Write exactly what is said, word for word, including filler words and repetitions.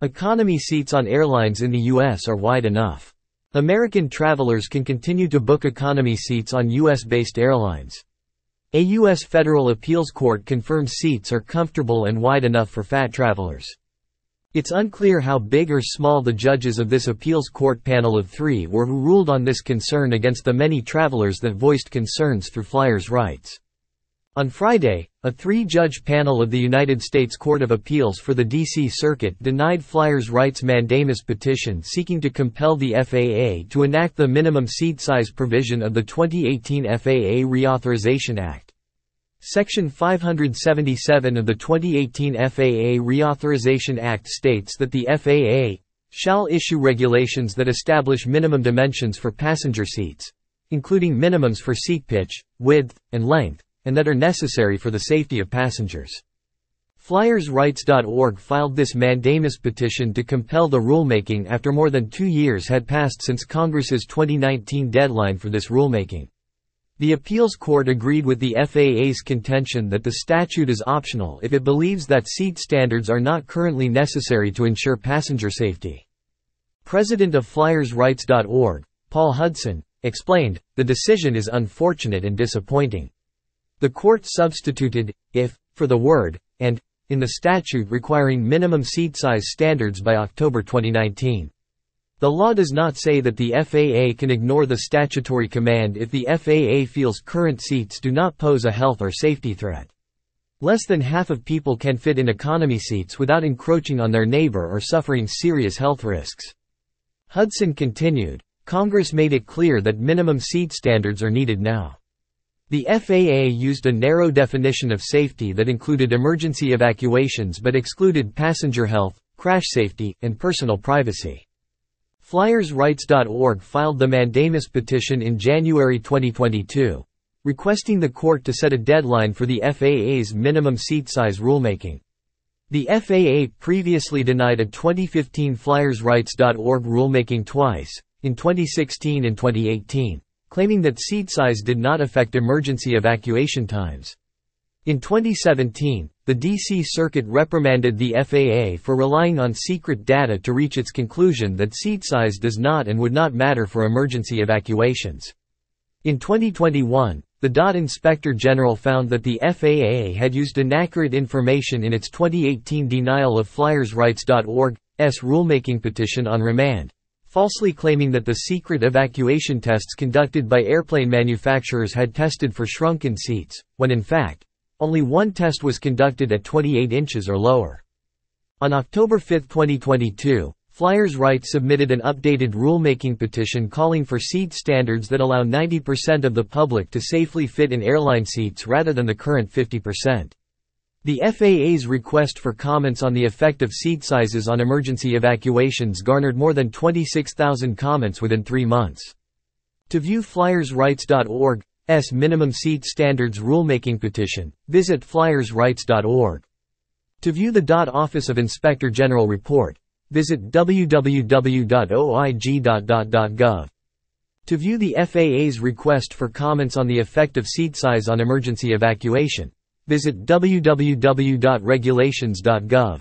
Economy seats on airlines in the U S are wide enough. American travelers can continue to book economy seats on U S-based airlines. A U S federal appeals court confirmed seats are comfortable and wide enough for fat travelers. It's unclear how big or small the judges of this appeals court panel of three were who ruled on this concern against the many travelers that voiced concerns through Flyers' Rights. On Friday, a three-judge panel of the United States Court of Appeals for the D C Circuit denied Flyers' Rights' mandamus petition seeking to compel the F A A to enact the minimum seat size provision of the twenty eighteen F A A Reauthorization Act. Section five hundred seventy-seven of the twenty eighteen F A A Reauthorization Act states that the F A A shall issue regulations that establish minimum dimensions for passenger seats, including minimums for seat pitch, width, and length, and that are necessary for the safety of passengers. Flyers Rights dot org filed this mandamus petition to compel the rulemaking after more than two years had passed since Congress's twenty nineteen deadline for this rulemaking. The appeals court agreed with the F A A's contention that the statute is optional if it believes that seat standards are not currently necessary to ensure passenger safety. President of Flyers Rights dot org, Paul Hudson, explained, "The decision is unfortunate and disappointing. The court substituted, if, for the word, and, in the statute requiring minimum seat size standards by October twenty nineteen. The law does not say that the F A A can ignore the statutory command if the F A A feels current seats do not pose a health or safety threat. Less than half of people can fit in economy seats without encroaching on their neighbor or suffering serious health risks." Hudson continued, "Congress made it clear that minimum seat standards are needed now. The F A A used a narrow definition of safety that included emergency evacuations but excluded passenger health, crash safety, and personal privacy." Flyers Rights dot org filed the mandamus petition in January twenty twenty-two, requesting the court to set a deadline for the F A A's minimum seat size rulemaking. The F A A previously denied a twenty fifteen Flyers Rights dot org rulemaking twice, in twenty sixteen and twenty eighteen. Claiming that seat size did not affect emergency evacuation times. In twenty seventeen, the D C Circuit reprimanded the F A A for relying on secret data to reach its conclusion that seat size does not and would not matter for emergency evacuations. In twenty twenty-one, the D O T Inspector General found that the F A A had used inaccurate information in its twenty eighteen denial of Flyers Rights dot org's rulemaking petition on remand, falsely claiming that the secret evacuation tests conducted by airplane manufacturers had tested for shrunken seats, when in fact, only one test was conducted at twenty-eight inches or lower. On October fifth, twenty twenty-two, Flyers' Rights submitted an updated rulemaking petition calling for seat standards that allow ninety percent of the public to safely fit in airline seats rather than the current fifty percent. The F A A's request for comments on the effect of seat sizes on emergency evacuations garnered more than twenty-six thousand comments within three months. To view Flyers Rights dot org's minimum seat standards rulemaking petition, visit Flyers Rights dot org. To view the D O T Office of Inspector General report, visit w w w dot o i g dot gov. To view the F A A's request for comments on the effect of seat size on emergency evacuation, visit w w w dot regulations dot gov.